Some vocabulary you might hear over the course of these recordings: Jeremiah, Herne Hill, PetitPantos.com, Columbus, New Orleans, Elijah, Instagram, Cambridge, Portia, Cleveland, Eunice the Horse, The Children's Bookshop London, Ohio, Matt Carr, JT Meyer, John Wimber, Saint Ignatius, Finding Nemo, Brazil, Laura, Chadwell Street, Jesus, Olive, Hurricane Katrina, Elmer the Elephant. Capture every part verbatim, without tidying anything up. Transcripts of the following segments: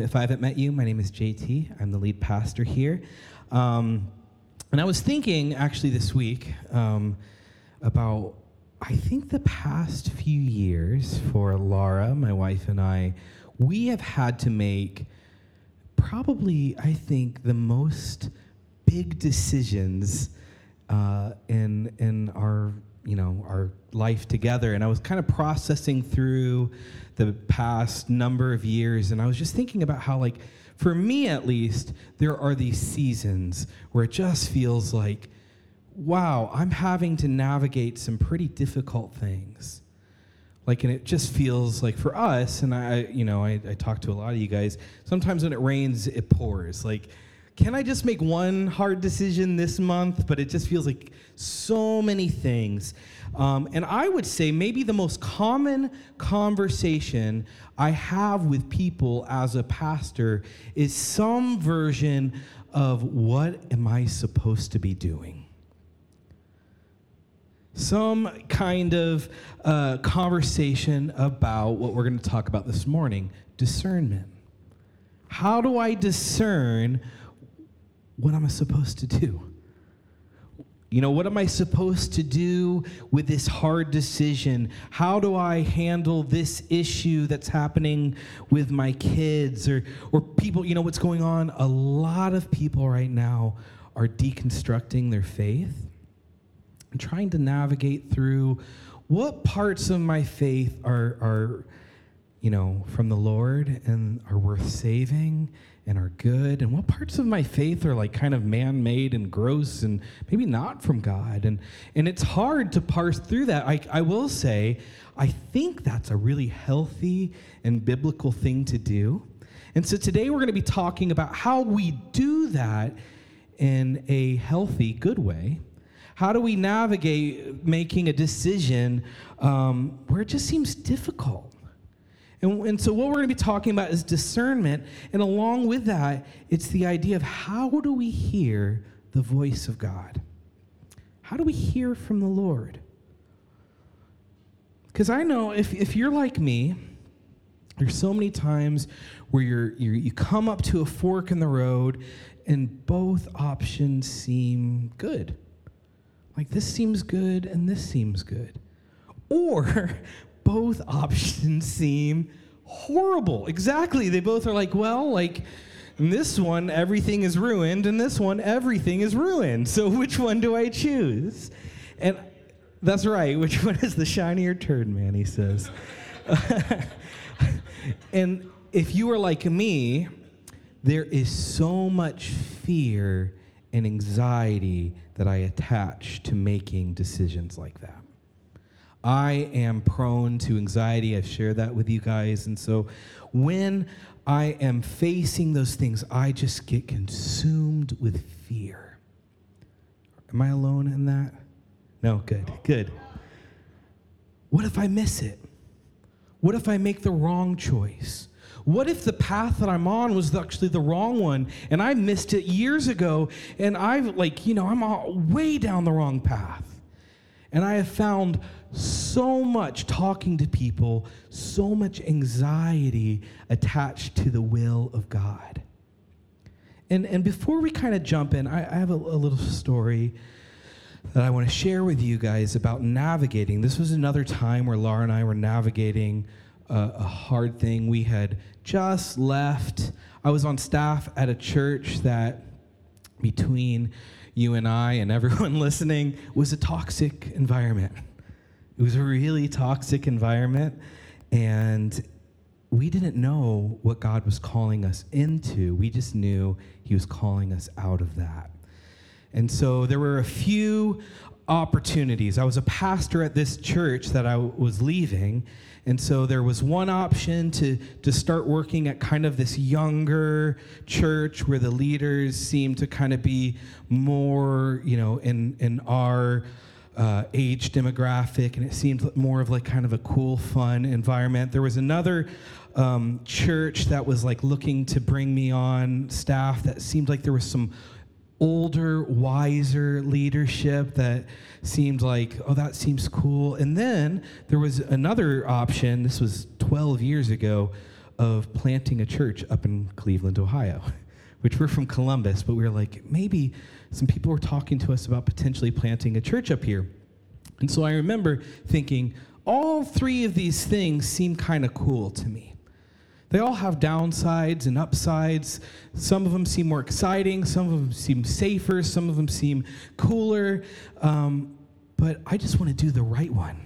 If I haven't met you, my name is J T. I'm the lead pastor here. Um, and I was thinking, actually, this week um, about, I think the past few years for Laura, my wife, and I, we have had to make probably, I think, the most big decisions uh, in in our you know, our life together. And I was kind of processing through the past number of years, and I was just thinking about how, like, for me at least, there are these seasons where it just feels like, wow, I'm having to navigate some pretty difficult things. Like, and it just feels like for us, and I, you know, I, I talk to a lot of you guys, sometimes when it rains, it pours. Like, can I just make one hard decision this month? But it just feels like so many things. Um, and I would say maybe the most common conversation I have with people as a pastor is some version of, what am I supposed to be doing? Some kind of uh, conversation about what we're going to talk about this morning, discernment. How do I discern what am I supposed to do? You know, what am I supposed to do with this hard decision? How do I handle this issue that's happening with my kids or or people? You know, what's going on? A lot of people right now are deconstructing their faith and trying to navigate through what parts of my faith are are, you know, from the Lord and are worth saving and are good, and what parts of my faith are like kind of man-made and gross and maybe not from God. And and it's hard to parse through that. I, I will say, I think that's a really healthy and biblical thing to do. And so today we're going to be talking about how we do that in a healthy, good way. How do we navigate making a decision um, where it just seems difficult? And, and so what we're going to be talking about is discernment, and along with that, it's the idea of how do we hear the voice of God? How do we hear from the Lord? Because I know if, if you're like me, there's so many times where you're, you're, you come up to a fork in the road, and both options seem good. Like, this seems good, and this seems good. Or both options seem horrible. Exactly. They both are like, well, like, in this one, everything is ruined, and this one, everything is ruined. So which one do I choose? And that's right. Which one is the shinier turd, man, he says. And if you are like me, there is so much fear and anxiety that I attach to making decisions like that. I am prone to anxiety. I've shared that with you guys. And so when I am facing those things, I just get consumed with fear. Am I alone in that? No, good, good. What if I miss it? What if I make the wrong choice? What if the path that I'm on was actually the wrong one, and I missed it years ago, and I've, like, you know, I'm all way down the wrong path? And I have found so much talking to people, so much anxiety attached to the will of God. And and before we kind of jump in, I, I have a, a little story that I want to share with you guys about navigating. This was another time where Laura and I were navigating a, a hard thing. We had just left. I was on staff at a church that, between you and I and everyone listening, was a toxic environment. It was a really toxic environment, and we didn't know what God was calling us into. We just knew he was calling us out of that. And so there were a few opportunities. I was a pastor at this church that I was leaving, and so there was one option to, to start working at kind of this younger church where the leaders seemed to kind of be more, you know, in, in our Uh, age demographic, and it seemed more of like kind of a cool, fun environment. There was another um, church that was like looking to bring me on staff that seemed like there was some older, wiser leadership that seemed like, oh, that seems cool. And then there was another option. This was twelve years ago of planting a church up in Cleveland, Ohio, which we're from Columbus, but we were like, maybe some people were talking to us about potentially planting a church up here. And so I remember thinking, all three of these things seem kind of cool to me. They all have downsides and upsides. Some of them seem more exciting. Some of them seem safer. Some of them seem cooler. Um, but I just want to do the right one.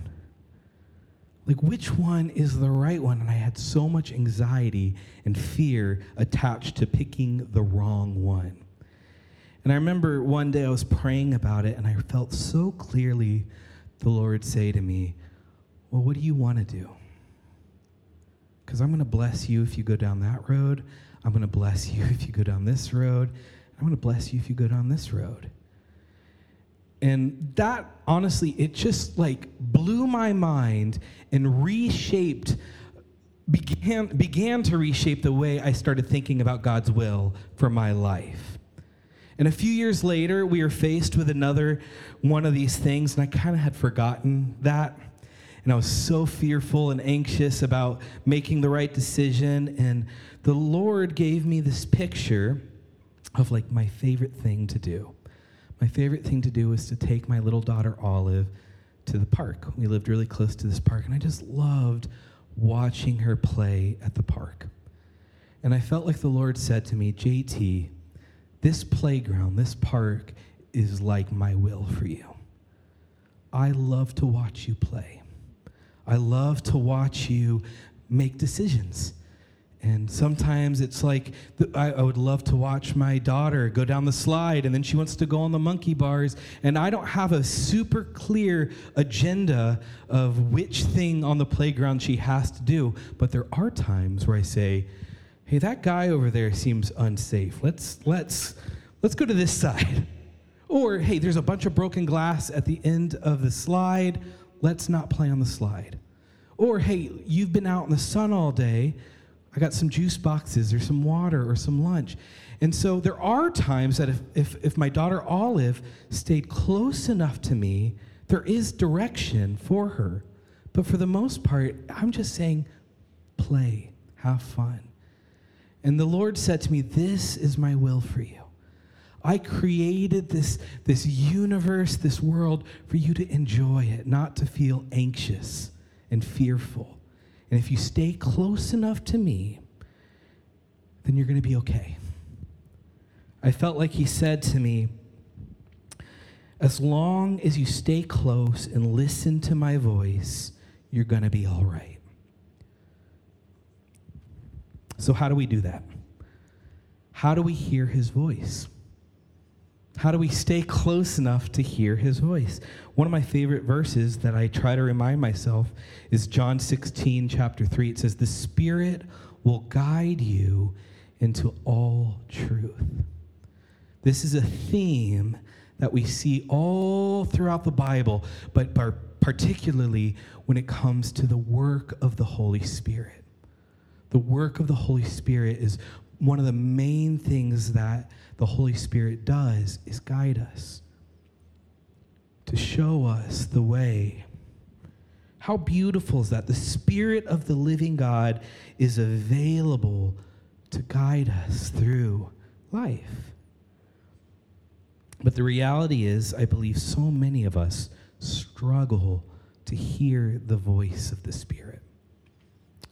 Like, which one is the right one? And I had so much anxiety and fear attached to picking the wrong one. And I remember one day I was praying about it, and I felt so clearly the Lord say to me, well, what do you want to do? Because I'm going to bless you if you go down that road. I'm going to bless you if you go down this road. I'm going to bless you if you go down this road. And that, honestly, it just like blew my mind and reshaped, began, began to reshape the way I started thinking about God's will for my life. And a few years later, we were faced with another one of these things, and I kind of had forgotten that. And I was so fearful and anxious about making the right decision. And the Lord gave me this picture of like my favorite thing to do. My favorite thing to do was to take my little daughter Olive to the park. We lived really close to this park, and I just loved watching her play at the park. And I felt like the Lord said to me, J T, this playground, this park is like my will for you. I love to watch you play. I love to watch you make decisions. And sometimes it's like, the, I, I would love to watch my daughter go down the slide, and then she wants to go on the monkey bars, and I don't have a super clear agenda of which thing on the playground she has to do. But there are times where I say, hey, that guy over there seems unsafe. Let's, let's, let's go to this side. Or, hey, there's a bunch of broken glass at the end of the slide. Let's not play on the slide. Or, hey, you've been out in the sun all day. I got some juice boxes or some water or some lunch. And so there are times that if, if, if my daughter Olive stayed close enough to me, there is direction for her. But for the most part, I'm just saying, play, have fun. And the Lord said to me, this is my will for you. I created this, this universe, this world, for you to enjoy it, not to feel anxious and fearful. And if you stay close enough to me, then you're going to be okay. I felt like he said to me, as long as you stay close and listen to my voice, you're going to be all right. So how do we do that? How do we hear his voice? How do we stay close enough to hear his voice? One of my favorite verses that I try to remind myself is John sixteen, chapter three. It says, the Spirit will guide you into all truth. This is a theme that we see all throughout the Bible, but particularly when it comes to the work of the Holy Spirit. The work of the Holy Spirit is one of the main things that the Holy Spirit does is guide us, to show us the way. How beautiful is that? The Spirit of the living God is available to guide us through life. But the reality is, I believe so many of us struggle to hear the voice of the Spirit.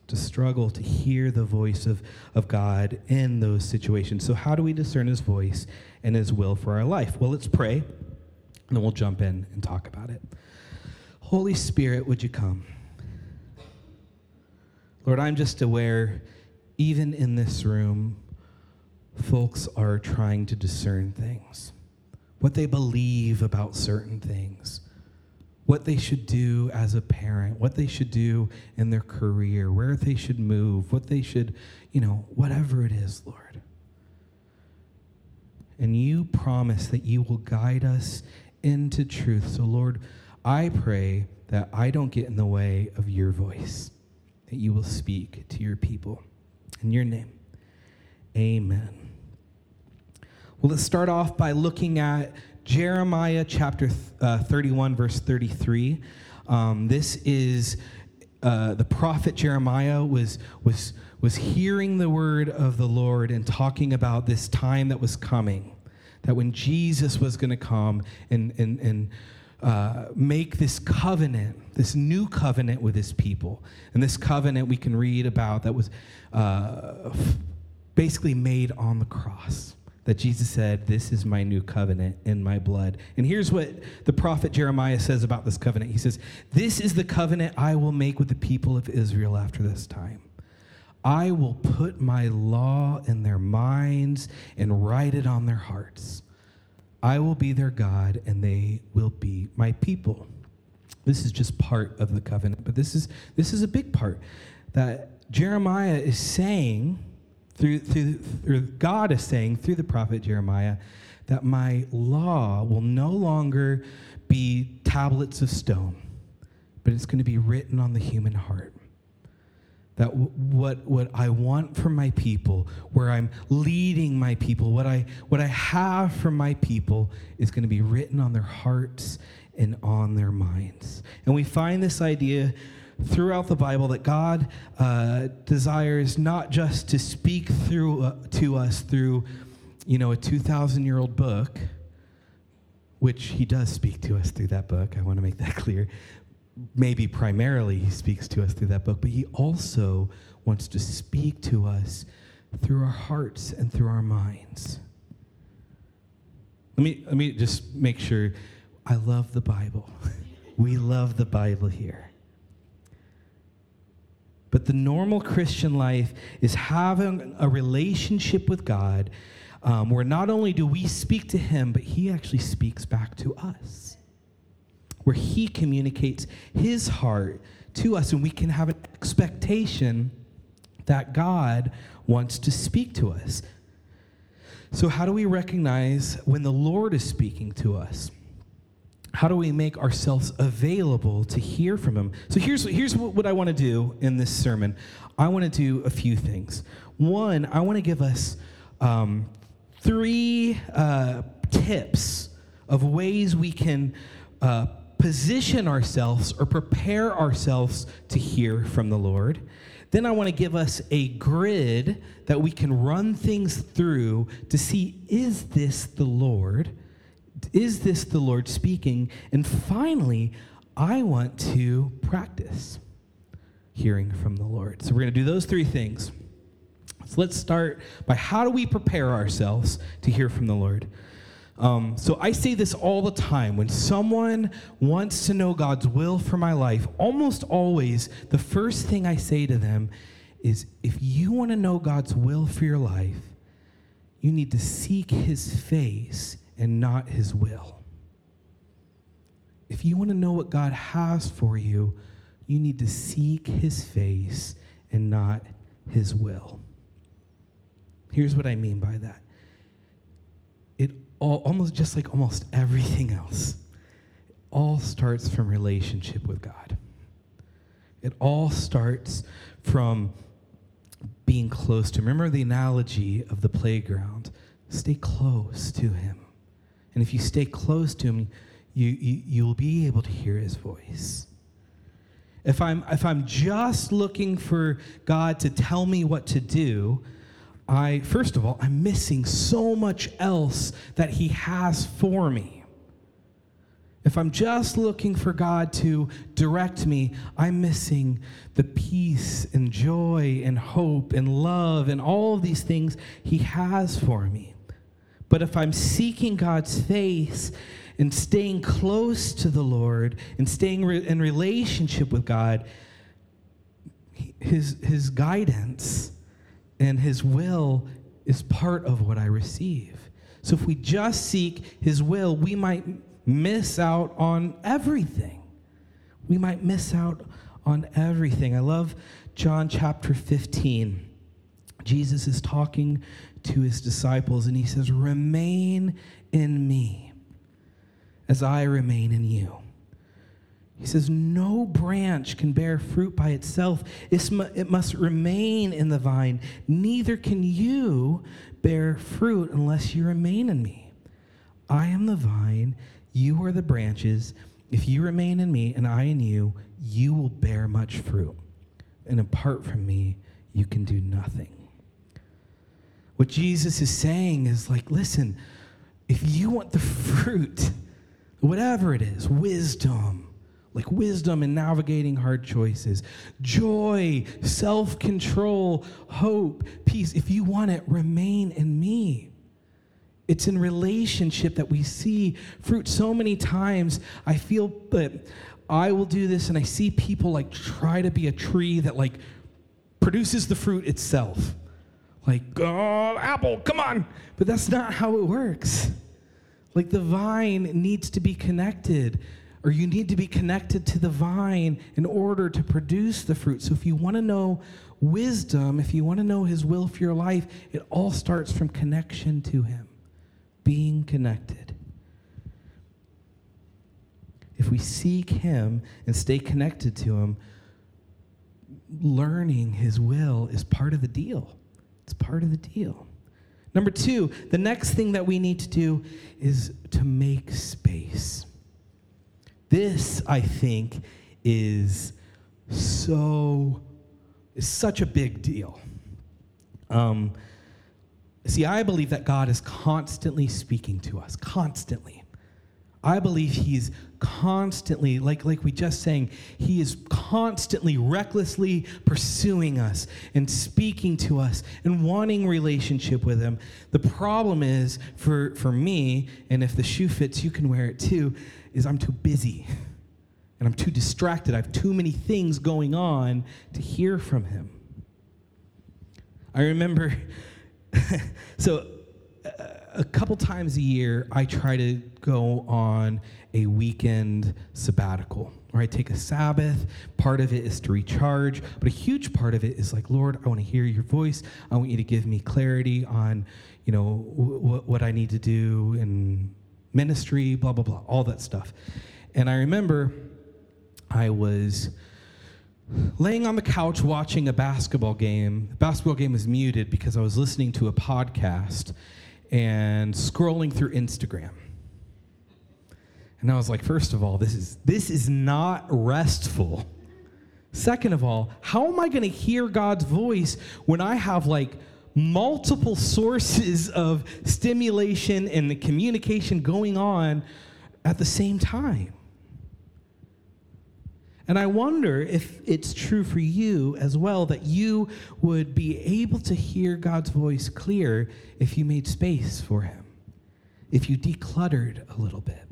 To struggle to hear the voice of, of God in those situations. So how do we discern his voice and his will for our life? Well, let's pray, and then we'll jump in and talk about it. Holy Spirit, would you come? Lord, I'm just aware, even in this room, folks are trying to discern things, what they believe about certain things, what they should do as a parent, what they should do in their career, where they should move, what they should, you know, whatever it is, Lord. And you promise that you will guide us into truth. So, Lord, I pray that I don't get in the way of your voice, that you will speak to your people. In your name, amen. Well, let's start off by looking at Jeremiah chapter thirty-one, verse thirty-three. Um, this is uh, the prophet Jeremiah was was was hearing the word of the Lord and talking about this time that was coming, that when Jesus was going to come and and and uh, make this covenant, this new covenant with his people. And this covenant we can read about that was uh, basically made on the cross, that Jesus said, this is my new covenant in my blood. And here's what the prophet Jeremiah says about this covenant. He says, this is the covenant I will make with the people of Israel after this time. I will put my law in their minds and write it on their hearts. I will be their God, and they will be my people. This is just part of the covenant, but this is this is a big part that Jeremiah is saying through through or God is saying through the prophet Jeremiah, that my law will no longer be tablets of stone, but it's going to be written on the human heart. That what what I want from my people, where I'm leading my people, what I what I have for my people is going to be written on their hearts and on their minds. And we find this idea throughout the Bible that God uh, desires not just to speak through uh, to us through, you know, a two thousand year old book, which he does speak to us through that book. I want to make that clear. Maybe primarily he speaks to us through that book, but he also wants to speak to us through our hearts and through our minds. Let me let me just make sure. I love the Bible. We love the Bible here. But the normal Christian life is having a relationship with God, um, where not only do we speak to him, but he actually speaks back to us, where he communicates his heart to us, and we can have an expectation that God wants to speak to us. So how do we recognize when the Lord is speaking to us? How do we make ourselves available to hear from him? So here's, here's what I want to do in this sermon. I want to do a few things. One, I want to give us um, three uh, tips of ways we can uh, position ourselves or prepare ourselves to hear from the Lord. Then I want to give us a grid that we can run things through to see, is this the Lord? Is this the Lord speaking? And finally, I want to practice hearing from the Lord. So we're going to do those three things. So let's start by, how do we prepare ourselves to hear from the Lord? Um, so I say this all the time. When someone wants to know God's will for my life, almost always the first thing I say to them is, if you want to know God's will for your life, you need to seek his face and not his will. If you want to know what God has for you, you need to seek his face and not his will. Here's what I mean by that. It all, almost just like almost everything else, it all starts from relationship with God. It all starts from being close to him. Remember the analogy of the playground. Stay close to him. And if you stay close to him, you, you, you'll be able to hear his voice. If I'm, if I'm just looking for God to tell me what to do, I, first of all, I'm missing so much else that he has for me. If I'm just looking for God to direct me, I'm missing the peace and joy and hope and love and all of these things he has for me. But if I'm seeking God's face and staying close to the Lord and staying re- in relationship with God, his, his guidance and his will is part of what I receive. So if we just seek his will, we might miss out on everything. We might miss out on everything. I love John chapter fifteen. Jesus is talking to his disciples, and he says, remain in me as I remain in you. He says, no branch can bear fruit by itself. It must remain in the vine. Neither can you bear fruit unless you remain in me. I am the vine, you are the branches. If you remain in me and I in you, you will bear much fruit. And apart from me, you can do nothing. What Jesus is saying is like, listen, if you want the fruit, whatever it is, wisdom, like wisdom in navigating hard choices, joy, self-control, hope, peace, if you want it, remain in me. It's in relationship that we see fruit. So many times I feel that I will do this, and I see people like try to be a tree that like produces the fruit itself. Like, oh, apple, come on. But that's not how it works. Like the vine needs to be connected, or you need to be connected to the vine in order to produce the fruit. So if you want to know wisdom, if you want to know his will for your life, it all starts from connection to him, being connected. If we seek him and stay connected to him, learning his will is part of the deal. It's part of the deal. Number two, the next thing that we need to do is to make space. This, I think, is so, is such a big deal. Um, see, I believe that God is constantly speaking to us, constantly. I believe he's constantly, like, like we just sang, he is constantly recklessly pursuing us and speaking to us and wanting relationship with him. The problem is, for, for me, and if the shoe fits, you can wear it too, is I'm too busy and I'm too distracted. I have too many things going on to hear from him. I remember, so uh, a couple times a year, I try to go on a weekend sabbatical, where I take a Sabbath. Part of it is to recharge, but a huge part of it is like, Lord, I want to hear your voice. I want you to give me clarity on, you know, w- what I need to do in ministry, blah, blah, blah, all that stuff. And I remember I was laying on the couch watching a basketball game. The basketball game was muted because I was listening to a podcast and scrolling through Instagram. And I was like, first of all, this is this is not restful. Second of all, how am I going to hear God's voice when I have like multiple sources of stimulation and the communication going on at the same time? And I wonder if it's true for you as well, that you would be able to hear God's voice clear if you made space for him, if you decluttered a little bit.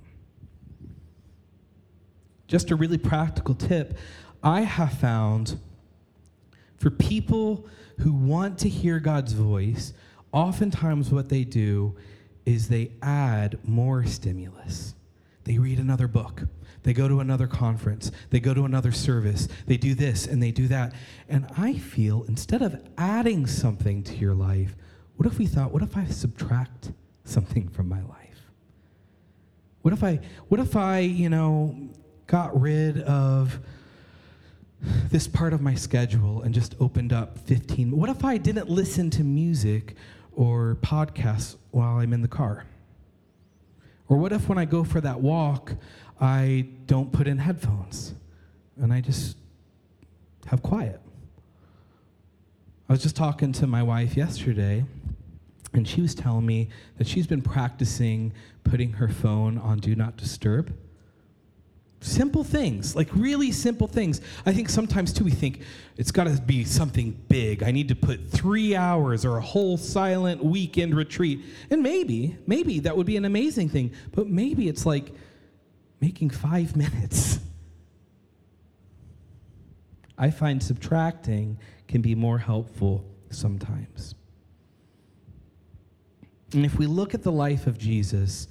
Just a really practical tip I have found for people who want to hear God's voice, oftentimes what they do is they add more stimulus. They read another book. They go to another conference. They go to another service. They do this and they do that. And I feel instead of adding something to your life, what if we thought, what if I subtract something from my life? What if I, what if I, you know, got rid of this part of my schedule and just opened up fifteen? What if I didn't listen to music or podcasts while I'm in the car? Or what if when I go for that walk, I don't put in headphones and I just have quiet? I was just talking to my wife yesterday, and she was telling me that she's been practicing putting her phone on Do Not Disturb. Simple things, like really simple things. I think sometimes, too, we think it's got to be something big. I need to put three hours or a whole silent weekend retreat. And maybe, maybe that would be an amazing thing. But maybe it's like making five minutes. I find subtracting can be more helpful sometimes. And if we look at the life of Jesus,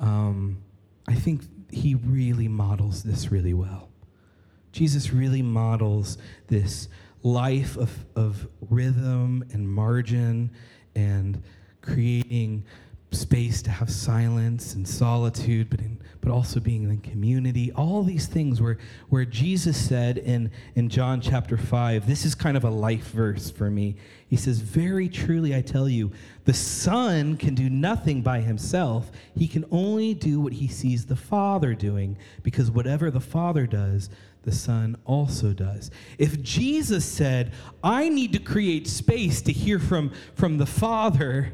um, I think he really models this really well. Jesus really models this life of, of rhythm and margin and creating space to have silence and solitude, but in, but also being in community. All these things where, where Jesus said in, in John chapter five, this is kind of a life verse for me. He says, "Very truly I tell you, the Son can do nothing by himself. He can only do what he sees the Father doing, because whatever the Father does, the Son also does. If Jesus said, I need to create space to hear from, from the Father,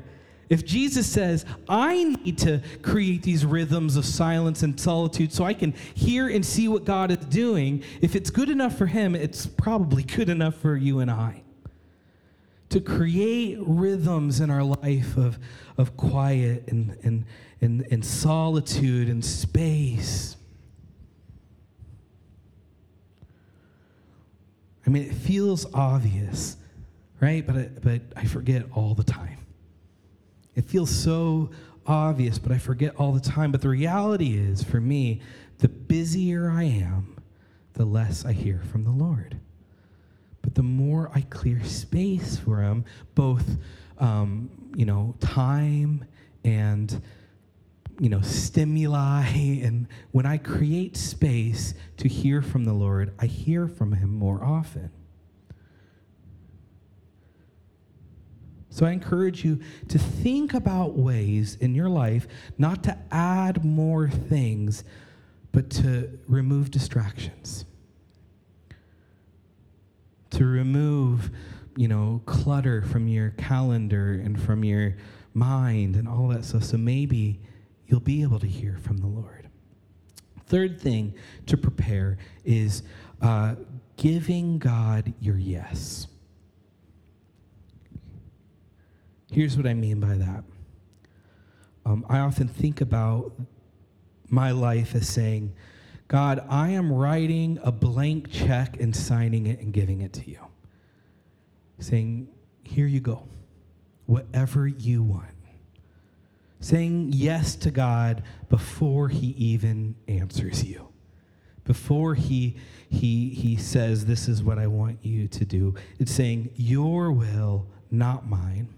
if Jesus says, I need to create these rhythms of silence and solitude so I can hear and see what God is doing, if it's good enough for him, it's probably good enough for you and I. To create rhythms in our life of, of quiet and, and, and, and solitude and space. I mean, it feels obvious, right? But I, but I forget all the time. It feels so obvious, but I forget all the time. But the reality is, for me, the busier I am, the less I hear from the Lord. But the more I clear space for him, both, um, you know, time and, you know, stimuli. And when I create space to hear from the Lord, I hear from him more often. So I encourage you to think about ways in your life not to add more things, but to remove distractions. To remove, you know, clutter from your calendar and from your mind and all that stuff. So maybe you'll be able to hear from the Lord. Third thing to prepare is uh, giving God your yes. Here's what I mean by that. Um, I often think about my life as saying, God, I am writing a blank check and signing it and giving it to you. Saying, here you go, whatever you want. Saying yes to God before he even answers you. Before he, he, he says, this is what I want you to do. It's saying, your will, not mine.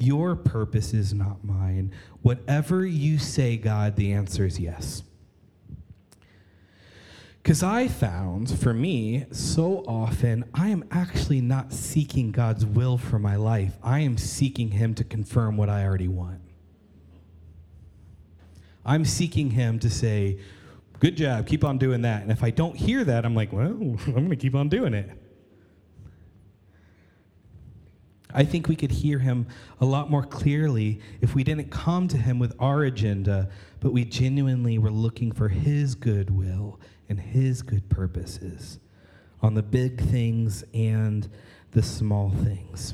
Your purpose is not mine. Whatever you say, God, the answer is yes. Because I found, for me, so often, I am actually not seeking God's will for my life. I am seeking him to confirm what I already want. I'm seeking him to say, good job, keep on doing that. And if I don't hear that, I'm like, well, I'm going to keep on doing it. I think we could hear him a lot more clearly if we didn't come to him with our agenda, but we genuinely were looking for his good will and his good purposes on the big things and the small things.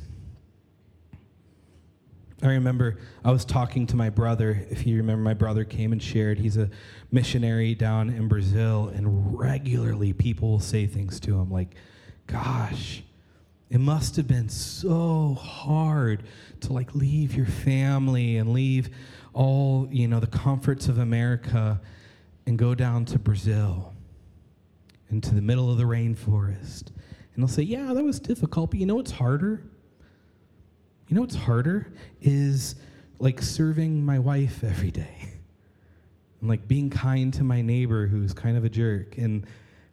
I remember I was talking to my brother. If you remember, my brother came and shared. He's a missionary down in Brazil, and regularly people will say things to him like, gosh, it must have been so hard to like leave your family and leave all, you know, the comforts of America and go down to Brazil into the middle of the rainforest. And they'll say, yeah, that was difficult, but you know what's harder? You know what's harder is like serving my wife every day and like being kind to my neighbor who's kind of a jerk. And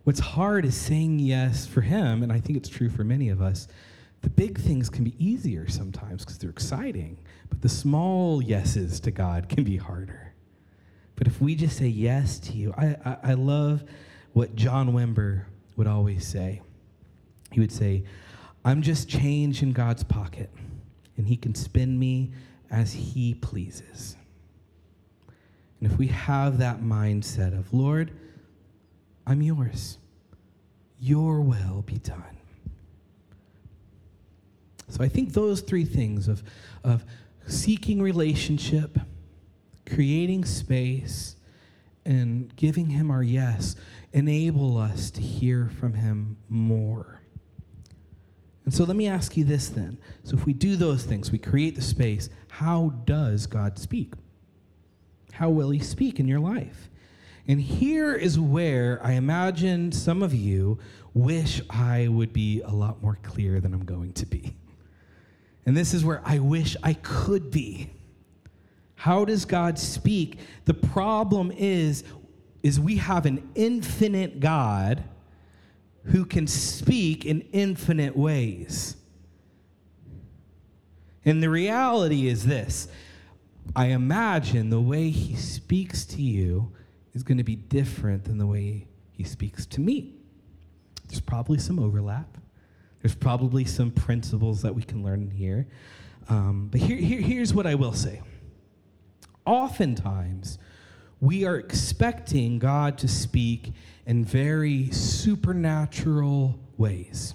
what's hard is saying yes for him, and I think it's true for many of us. The big things can be easier sometimes because they're exciting, but the small yeses to God can be harder. But if we just say yes to you, I, I, I love what John Wimber would always say. He would say, I'm just change in God's pocket, and he can spin me as he pleases. And if we have that mindset of, Lord, I'm yours. Your will be done. So I think those three things of, of seeking relationship, creating space, and giving him our yes enable us to hear from him more. And so let me ask you this then. So if we do those things, we create the space, how does God speak? How will he speak in your life? And here is where I imagine some of you wish I would be a lot more clear than I'm going to be. And this is where I wish I could be. How does God speak? The problem is, is we have an infinite God who can speak in infinite ways. And the reality is this. I imagine the way he speaks to you is going to be different than the way he speaks to me. There's probably some overlap. There's probably some principles that we can learn here. Um, but here, here, here's what I will say. Oftentimes, we are expecting God to speak in very supernatural ways.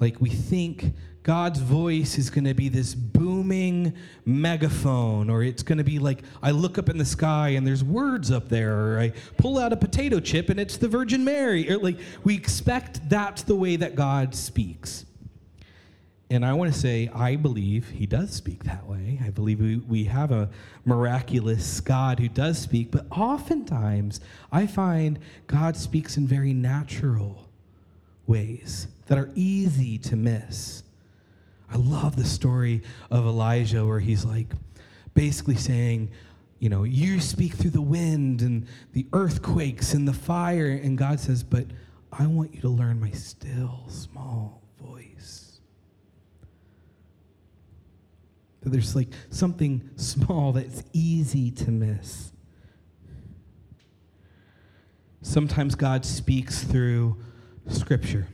Like we think God's voice is going to be this booming megaphone, or it's going to be like I look up in the sky and there's words up there, or I pull out a potato chip and it's the Virgin Mary. Or like we expect that's the way that God speaks. And I want to say, I believe he does speak that way. I believe we, we have a miraculous God who does speak. But oftentimes, I find God speaks in very natural ways that are easy to miss. I love the story of Elijah where he's like basically saying, you know, you speak through the wind and the earthquakes and the fire. And God says, but I want you to learn my still, small voice. There's like something small that's easy to miss. Sometimes God speaks through Scripture.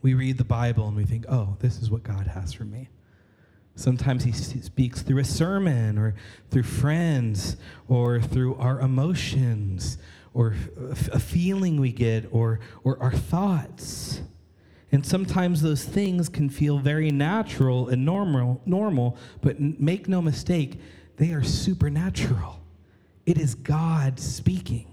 We read the Bible and we think, oh, this is what God has for me. Sometimes he speaks through a sermon or through friends or through our emotions or a feeling we get or, or our thoughts. And sometimes those things can feel very natural and normal, normal, but make no mistake, they are supernatural. It is God speaking.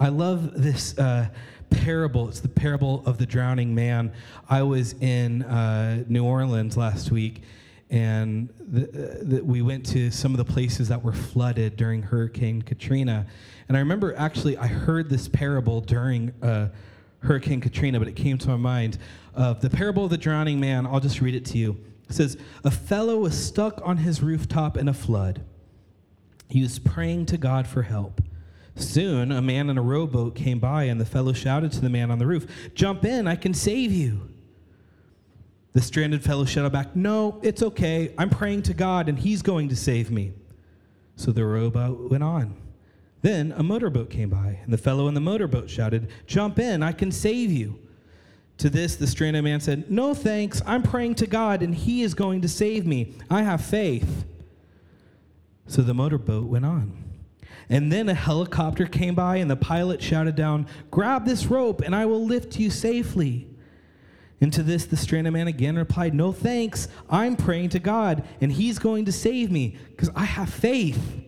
I love this uh, parable. It's the parable of the drowning man. I was in uh, New Orleans last week, and the, the, we went to some of the places that were flooded during Hurricane Katrina. And I remember, actually, I heard this parable during uh Hurricane Katrina, but it came to my mind of uh, the parable of the drowning man. I'll just read it to you. It says, a fellow was stuck on his rooftop in a flood. He was praying to God for help. Soon, a man in a rowboat came by, and the fellow shouted to the man on the roof, jump in, I can save you. The stranded fellow shouted back, no, it's okay. I'm praying to God, and he's going to save me. So the rowboat went on. Then a motorboat came by, and the fellow in the motorboat shouted, jump in, I can save you. To this, the stranded man said, no thanks, I'm praying to God, and he is going to save me. I have faith. So the motorboat went on. And then a helicopter came by, and the pilot shouted down, grab this rope, and I will lift you safely. And to this, the stranded man again replied, no thanks, I'm praying to God, and he's going to save me, because I have faith.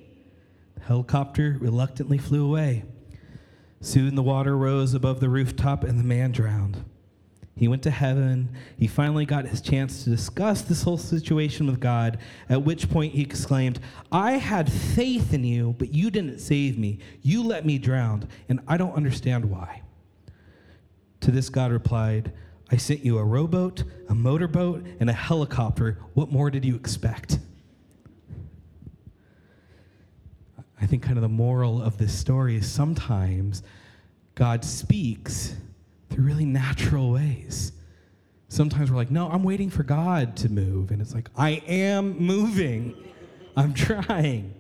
Helicopter reluctantly flew away. Soon the water rose above the rooftop and the man drowned. He went to heaven. He finally got his chance to discuss this whole situation with God, at which point he exclaimed, I had faith in you, but you didn't save me. You let me drown, and I don't understand why. To this God replied, I sent you a rowboat, a motorboat, and a helicopter. What more did you expect? I think kind of the moral of this story is sometimes God speaks through really natural ways. Sometimes we're like, no, I'm waiting for God to move. And it's like, I am moving. I'm trying.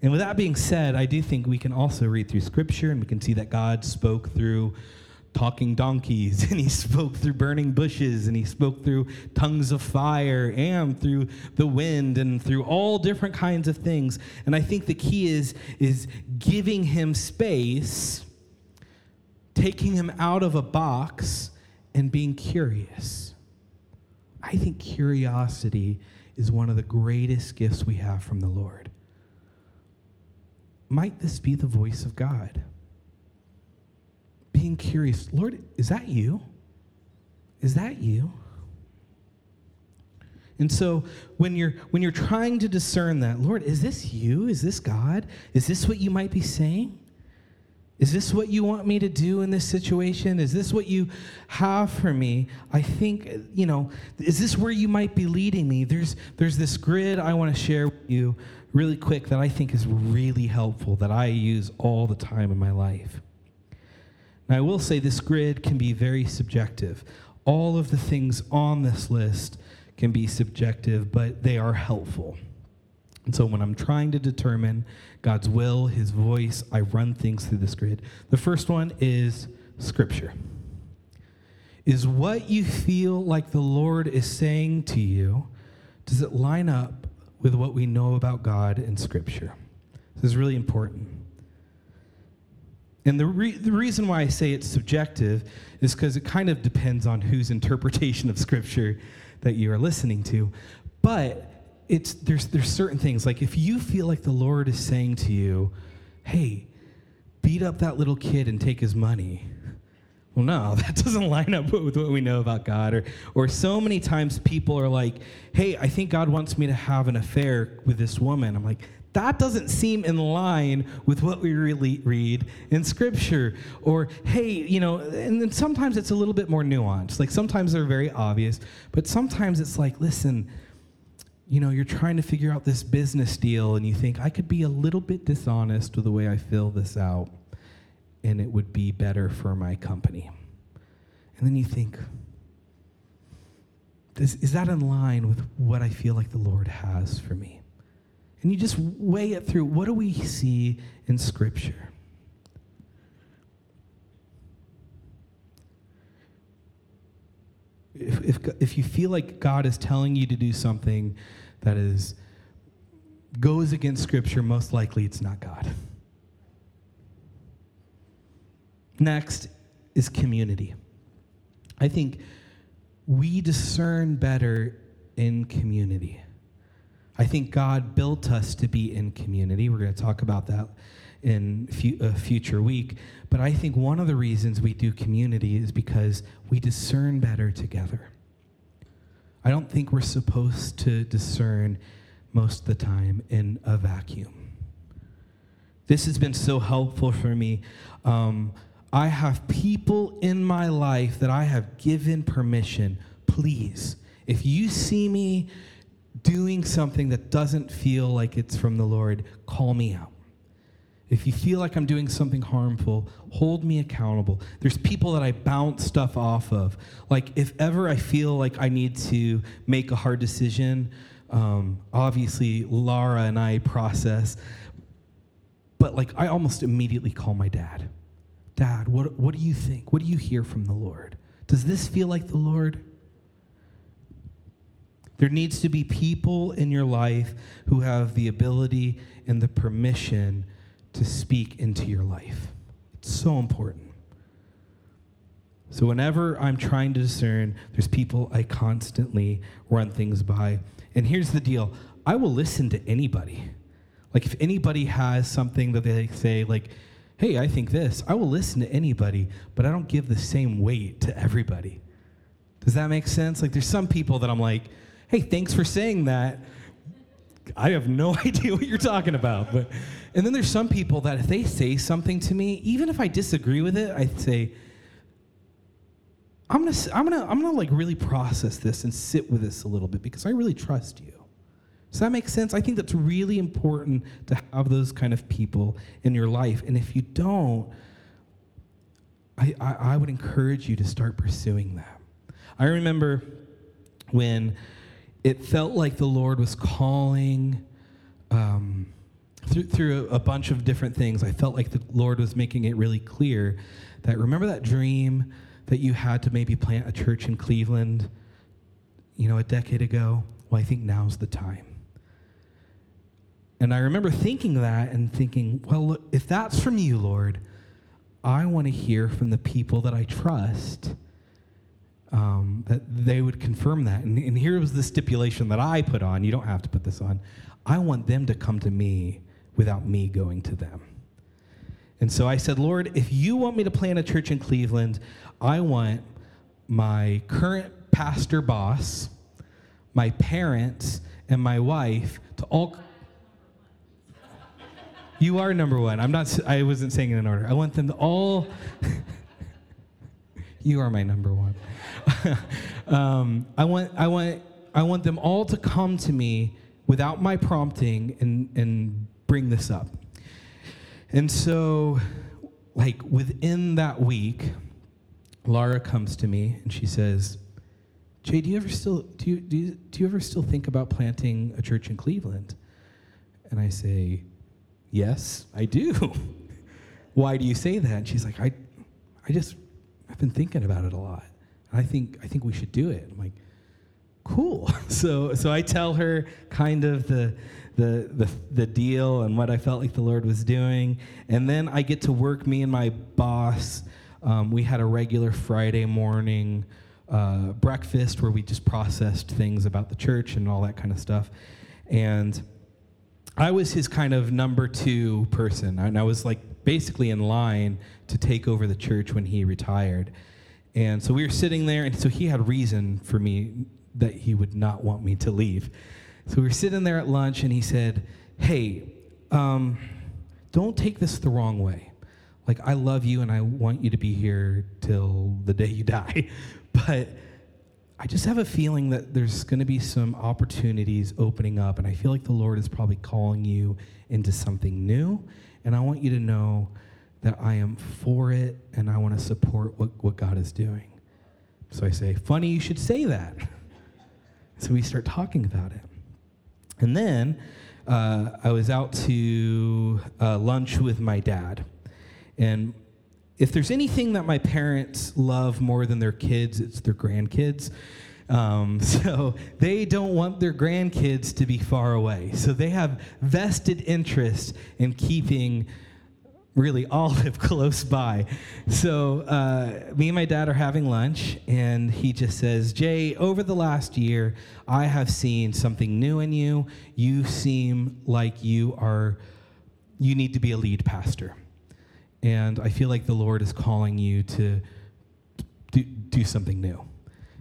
And with that being said, I do think we can also read through Scripture, and we can see that God spoke through talking donkeys, and he spoke through burning bushes, and he spoke through tongues of fire, and through the wind, and through all different kinds of things. And I think the key is, is giving him space, taking him out of a box, and being curious. I think curiosity is one of the greatest gifts we have from the Lord. Might this be the voice of God? Being curious, Lord, is that you? Is that you? And so when you're when you're trying to discern that, Lord, is this you? Is this God? Is this what you might be saying? Is this what you want me to do in this situation? Is this what you have for me? I think, you know, is this where you might be leading me? There's there's this grid I want to share with you really quick that I think is really helpful, that I use all the time in my life. Now, I will say this grid can be very subjective. All of the things on this list can be subjective, but they are helpful. And so when I'm trying to determine God's will, his voice, I run things through this grid. The first one is Scripture. Is what you feel like the Lord is saying to you, does it line up with what we know about God in Scripture? This is really important. And the, re- the reason why I say it's subjective is because it kind of depends on whose interpretation of Scripture that you are listening to. But it's there's there's certain things, like if you feel like the Lord is saying to you, hey, beat up that little kid and take his money. Well, no, that doesn't line up with what we know about God. Or or so many times people are like, hey, I think God wants me to have an affair with this woman. I'm like, that doesn't seem in line with what we really read in Scripture. Or, hey, you know, and then sometimes it's a little bit more nuanced. Like sometimes they're very obvious, but sometimes it's like, listen, you know, you're trying to figure out this business deal and you think, I could be a little bit dishonest with the way I fill this out, and it would be better for my company. And then you think, this, is that in line with what I feel like the Lord has for me? And you just weigh it through. What do we see in Scripture? If, if, if you feel like God is telling you to do something that is goes against Scripture, most likely it's not God. Next is community. I think we discern better in community. I think God built us to be in community. We're going to talk about that in a future week. But I think one of the reasons we do community is because we discern better together. I don't think we're supposed to discern most of the time in a vacuum. This has been so helpful for me. Um, I have people in my life that I have given permission. Please, if you see me doing something that doesn't feel like it's from the Lord, call me out. If you feel like I'm doing something harmful, hold me accountable. There's people that I bounce stuff off of. Like if ever I feel like I need to make a hard decision, um, obviously Laura and I process, but like I almost immediately call my dad. Dad, what what do you think? What do you hear from the Lord? Does this feel like the Lord? There needs to be people in your life who have the ability and the permission to speak into your life. It's so important. So whenever I'm trying to discern, there's people I constantly run things by. And here's the deal. I will listen to anybody. Like if anybody has something that they say like, hey, I think this, I will listen to anybody, but I don't give the same weight to everybody. Does that make sense? Like there's some people that I'm like, hey, thanks for saying that. I have no idea what you're talking about. But, and then there's some people that if they say something to me, even if I disagree with it, I say, I'm gonna, I'm gonna, I'm gonna like really process this and sit with this a little bit because I really trust you. Does that make sense? I think that's really important to have those kind of people in your life. And if you don't, I, I, I would encourage you to start pursuing that. I remember when it felt like the Lord was calling um, through, through a bunch of different things. I felt like the Lord was making it really clear that, remember that dream that you had to maybe plant a church in Cleveland, you know, a decade ago? Well, I think now's the time. And I remember thinking that and thinking, well, look, if that's from you, Lord, I want to hear from the people that I trust Um, that they would confirm that. And, and here was the stipulation that I put on. You don't have to put this on. I want them to come to me without me going to them. And so I said, Lord, if you want me to plant a church in Cleveland, I want my current pastor boss, my parents, and my wife to all... You are number one. I'm not, I wasn't saying it in order. I want them to all... You are my number one. um, I want, I want, I want them all to come to me without my prompting and and bring this up. And so, like within that week, Laura comes to me and she says, "Jay, do you ever still do you, do you, do you ever still think about planting a church in Cleveland?" And I say, yes, I do. Why do you say that? And she's like, I I just, I've been thinking about it a lot. And I think I think we should do it. I'm like, cool. So so I tell her kind of the the the the deal and what I felt like the Lord was doing. And then I get to work, me and my boss. Um, we had a regular Friday morning uh, breakfast where we just processed things about the church and all that kind of stuff. And I was his kind of number two person. And I was like basically in line to take over the church when he retired. And so we were sitting there, and so he had reason for me that he would not want me to leave. So we were sitting there at lunch, and he said, hey, um, don't take this the wrong way. Like, I love you, and I want you to be here till the day you die. But I just have a feeling that there's going to be some opportunities opening up, and I feel like the Lord is probably calling you into something new. And I want you to know that I am for it, and I want to support what, what God is doing. So I say, funny you should say that. So we start talking about it. And then uh, I was out to uh, lunch with my dad. And if there's anything that my parents love more than their kids, it's their grandkids. Um, so they don't want their grandkids to be far away. So they have vested interest in keeping really Olive close by. So uh, me and my dad are having lunch, and he just says, Jay, over the last year, I have seen something new in you. You seem like you are, you need to be a lead pastor. And I feel like the Lord is calling you to do, do something new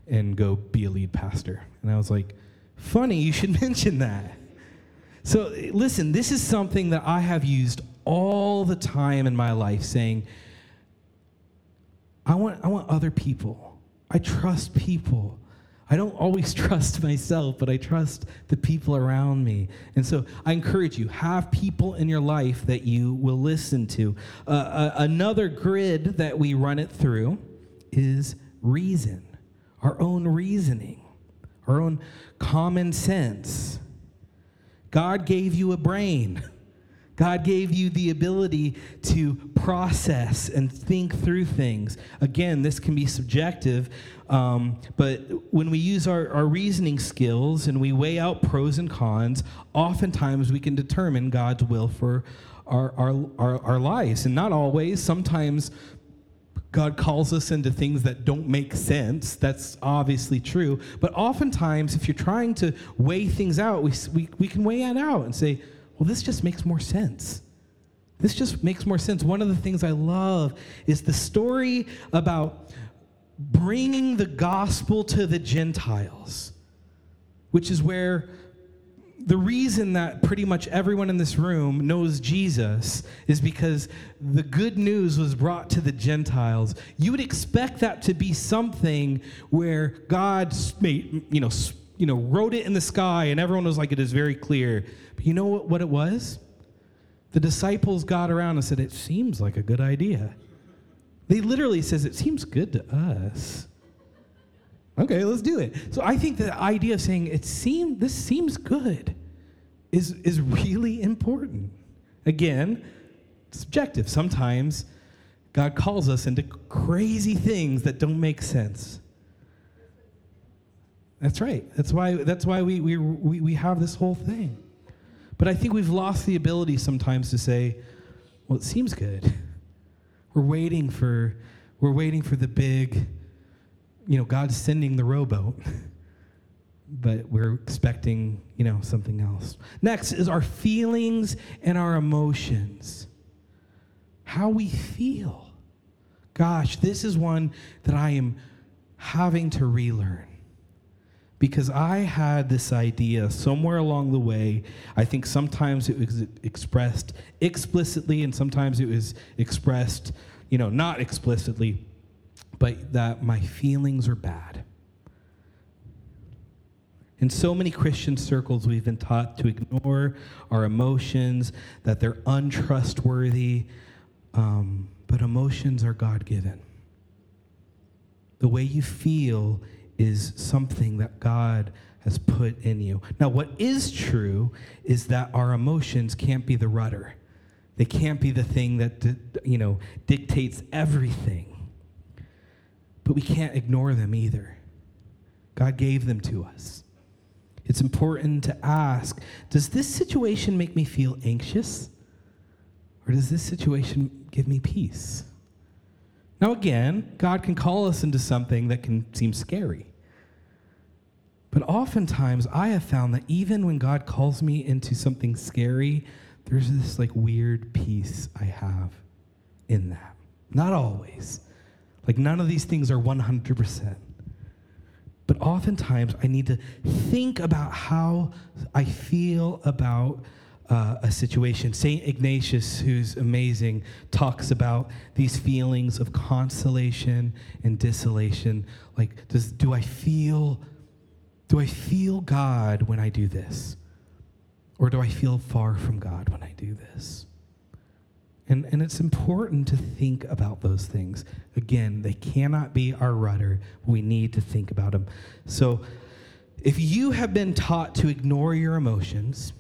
and go be a lead pastor. And I was like, funny, you should mention that. So listen, this is something that I have used all the time in my life, saying, I want, I want other people. I trust people. I don't always trust myself, but I trust the people around me. And so I encourage you, have people in your life that you will listen to. Uh, uh, another grid that we run it through is reason, our own reasoning, our own common sense. God gave you a brain. God gave you the ability to process and think through things. Again, this can be subjective, um, but when we use our, our reasoning skills and we weigh out pros and cons, oftentimes we can determine God's will for our, our, our, our lives. And not always. Sometimes God calls us into things that don't make sense. That's obviously true. But oftentimes, if you're trying to weigh things out, we, we, we can weigh it out and say, well, this just makes more sense. This just makes more sense. One of the things I love is the story about bringing the gospel to the Gentiles, which is where the reason that pretty much everyone in this room knows Jesus is because the good news was brought to the Gentiles. You would expect that to be something where God made, you know, you know, wrote it in the sky, and everyone was like, it is very clear. But you know what, what it was? The disciples got around and said, it seems like a good idea. They literally says, it seems good to us. Okay, let's do it. So I think the idea of saying, it seemed, this seems good is, is really important. Again, subjective. Sometimes God calls us into crazy things that don't make sense. That's right. That's why that's why we, we we we have this whole thing. But I think we've lost the ability sometimes to say, well, it seems good. We're waiting for we're waiting for the big, you know, God's sending the rowboat. But we're expecting, you know, something else. Next is our feelings and our emotions. How we feel. Gosh, this is one that I am having to relearn. Because I had this idea somewhere along the way. I think sometimes it was expressed explicitly, and sometimes it was expressed, you know, not explicitly, but that my feelings are bad. In so many Christian circles, we've been taught to ignore our emotions, that they're untrustworthy, um, but emotions are God-given. The way you feel is something that God has put in you. Now, what is true is that our emotions can't be the rudder. They can't be the thing that, you know, dictates everything. But we can't ignore them either. God gave them to us. It's important to ask, does this situation make me feel anxious? Or does this situation give me peace? Now, again, God can call us into something that can seem scary. But oftentimes, I have found that even when God calls me into something scary, there's this like weird peace I have in that. Not always. Like, none of these things are one hundred percent. But oftentimes, I need to think about how I feel about Uh, a situation. Saint Ignatius, who's amazing, talks about these feelings of consolation and desolation. Like, does do I feel, do I feel God when I do this, or do I feel far from God when I do this? And and it's important to think about those things. Again, they cannot be our rudder. We need to think about them. So, if you have been taught to ignore your emotions.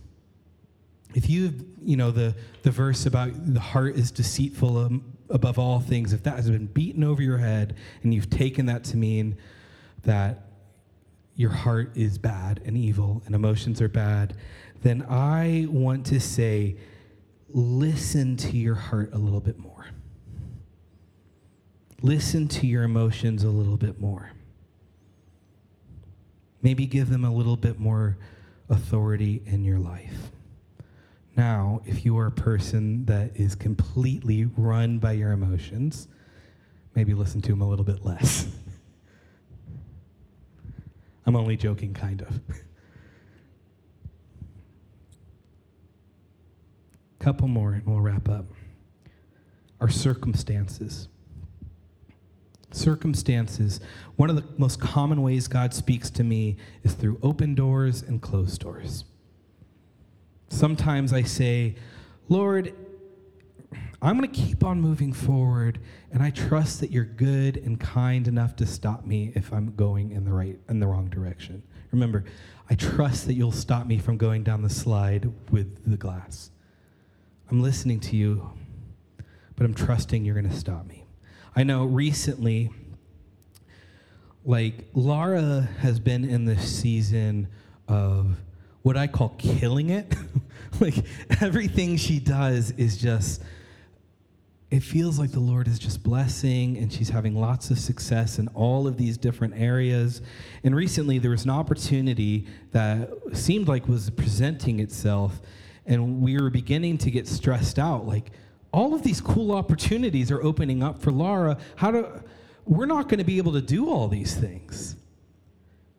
If you, you know, the, the verse about the heart is deceitful above all things, if that has been beaten over your head and you've taken that to mean that your heart is bad and evil and emotions are bad, then I want to say, listen to your heart a little bit more. Listen to your emotions a little bit more. Maybe give them a little bit more authority in your life. Now, if you are a person that is completely run by your emotions, maybe listen to them a little bit less. I'm only joking, kind of. Couple more and we'll wrap up. Our circumstances. Circumstances. One of the most common ways God speaks to me is through open doors and closed doors. Sometimes I say, Lord, I'm going to keep on moving forward, and I trust that you're good and kind enough to stop me if I'm going in the right in the wrong direction. Remember, I trust that you'll stop me from going down the slide with the glass. I'm listening to you, but I'm trusting you're going to stop me. I know recently, like, Laura has been in this season of what I call killing it. Like, everything she does is just, it feels like the Lord is just blessing, and she's having lots of success in all of these different areas. And recently there was an opportunity that seemed like was presenting itself, and we were beginning to get stressed out. Like, all of these cool opportunities are opening up for Laura. How do, we're not gonna be able to do all these things.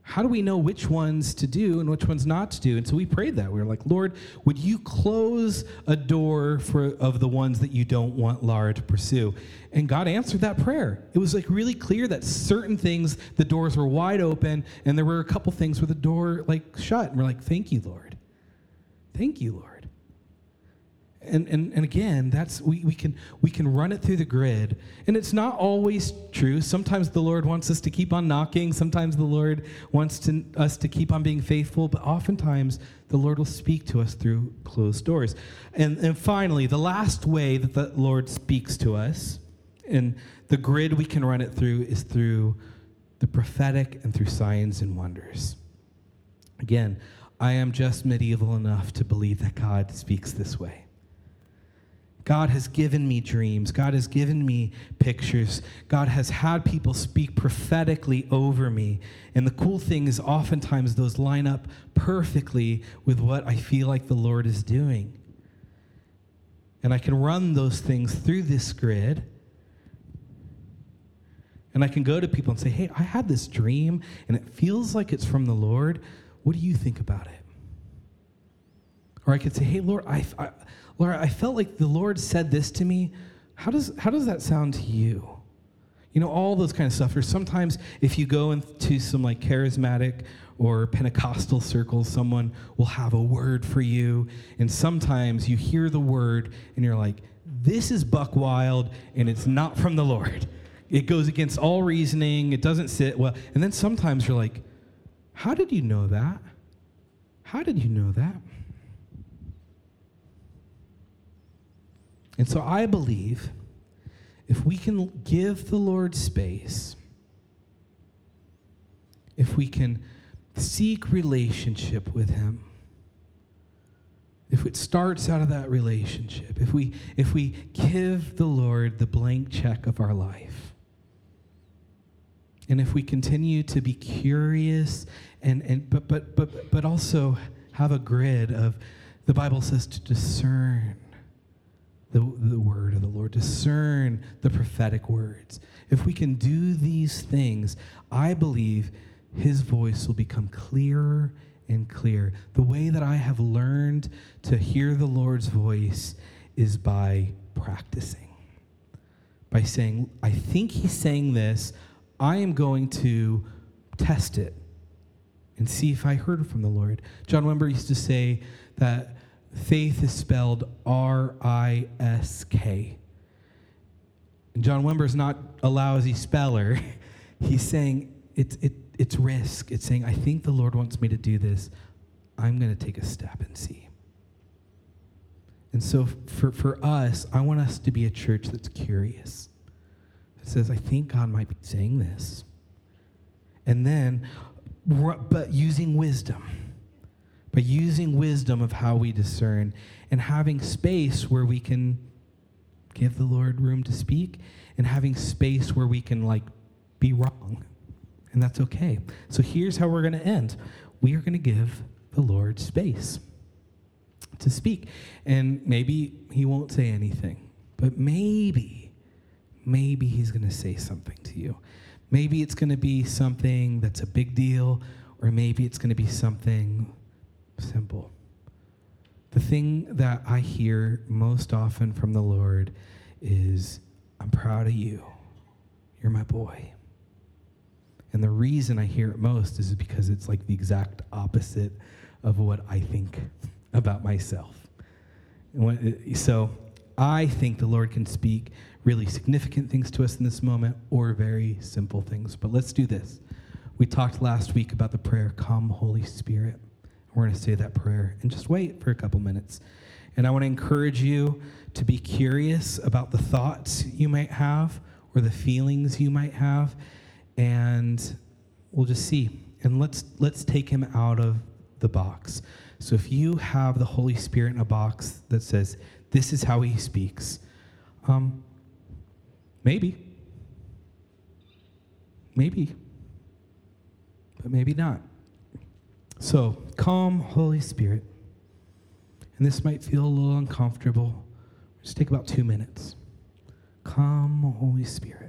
How do we know which ones to do and which ones not to do? And so we prayed that. We were like, Lord, would you close a door for of the ones that you don't want Laura to pursue? And God answered that prayer. It was like really clear that certain things, the doors were wide open, and there were a couple things where the door like shut. And we're like, thank you, Lord. Thank you, Lord. And and and again, that's we, we can we can run it through the grid. And it's not always true. Sometimes the Lord wants us to keep on knocking. Sometimes the Lord wants to, us to keep on being faithful. But oftentimes, the Lord will speak to us through closed doors. And and finally, the last way that the Lord speaks to us, and the grid we can run it through, is through the prophetic and through signs and wonders. Again, I am just medieval enough to believe that God speaks this way. God has given me dreams. God has given me pictures. God has had people speak prophetically over me. And the cool thing is oftentimes those line up perfectly with what I feel like the Lord is doing. And I can run those things through this grid. And I can go to people and say, hey, I had this dream, and it feels like it's from the Lord. What do you think about it? Or I could say, hey, Lord, I... I Laura, I felt like the Lord said this to me. How does how does that sound to you? You know, all those kind of stuff. Or sometimes if you go into some like charismatic or Pentecostal circles, someone will have a word for you. And sometimes you hear the word and you're like, this is buck wild and it's not from the Lord. It goes against all reasoning. It doesn't sit well. And then sometimes you're like, how did you know that? How did you know that? And so I believe if we can give the Lord space, if we can seek relationship with him, if it starts out of that relationship, if we if we give the Lord the blank check of our life, and if we continue to be curious and and but but but but also have a grid of, the Bible says to discern the, the word of the Lord, discern the prophetic words. If we can do these things, I believe his voice will become clearer and clearer. The way that I have learned to hear the Lord's voice is by practicing, by saying, I think he's saying this. I am going to test it and see if I heard from the Lord. John Wimber used to say that faith is spelled R I S K. And John Wimber's not a lousy speller. He's saying it's it, it's risk. It's saying, I think the Lord wants me to do this. I'm going to take a step and see. And so for, for us, I want us to be a church that's curious. It says, I think God might be saying this. And then, but using wisdom. By using wisdom of how we discern and having space where we can give the Lord room to speak and having space where we can, like, be wrong. And that's okay. So here's how we're going to end. We are going to give the Lord space to speak. And maybe he won't say anything, but maybe... Maybe he's going to say something to you. Maybe it's going to be something that's a big deal, or maybe it's going to be something simple. The thing that I hear most often from the Lord is, I'm proud of you. You're my boy. And the reason I hear it most is because it's like the exact opposite of what I think about myself. So I think the Lord can speak really significant things to us in this moment, or very simple things. But let's do this. We talked last week about the prayer, Come, Holy Spirit. We're going to say that prayer and just wait for a couple minutes. And I want to encourage you to be curious about the thoughts you might have or the feelings you might have, and we'll just see. And let's let's take him out of the box. So if you have the Holy Spirit in a box that says, this is how he speaks, um, Maybe. Maybe. But maybe not. So, come, Holy Spirit. And this might feel a little uncomfortable. Just take about two minutes. Come, Holy Spirit.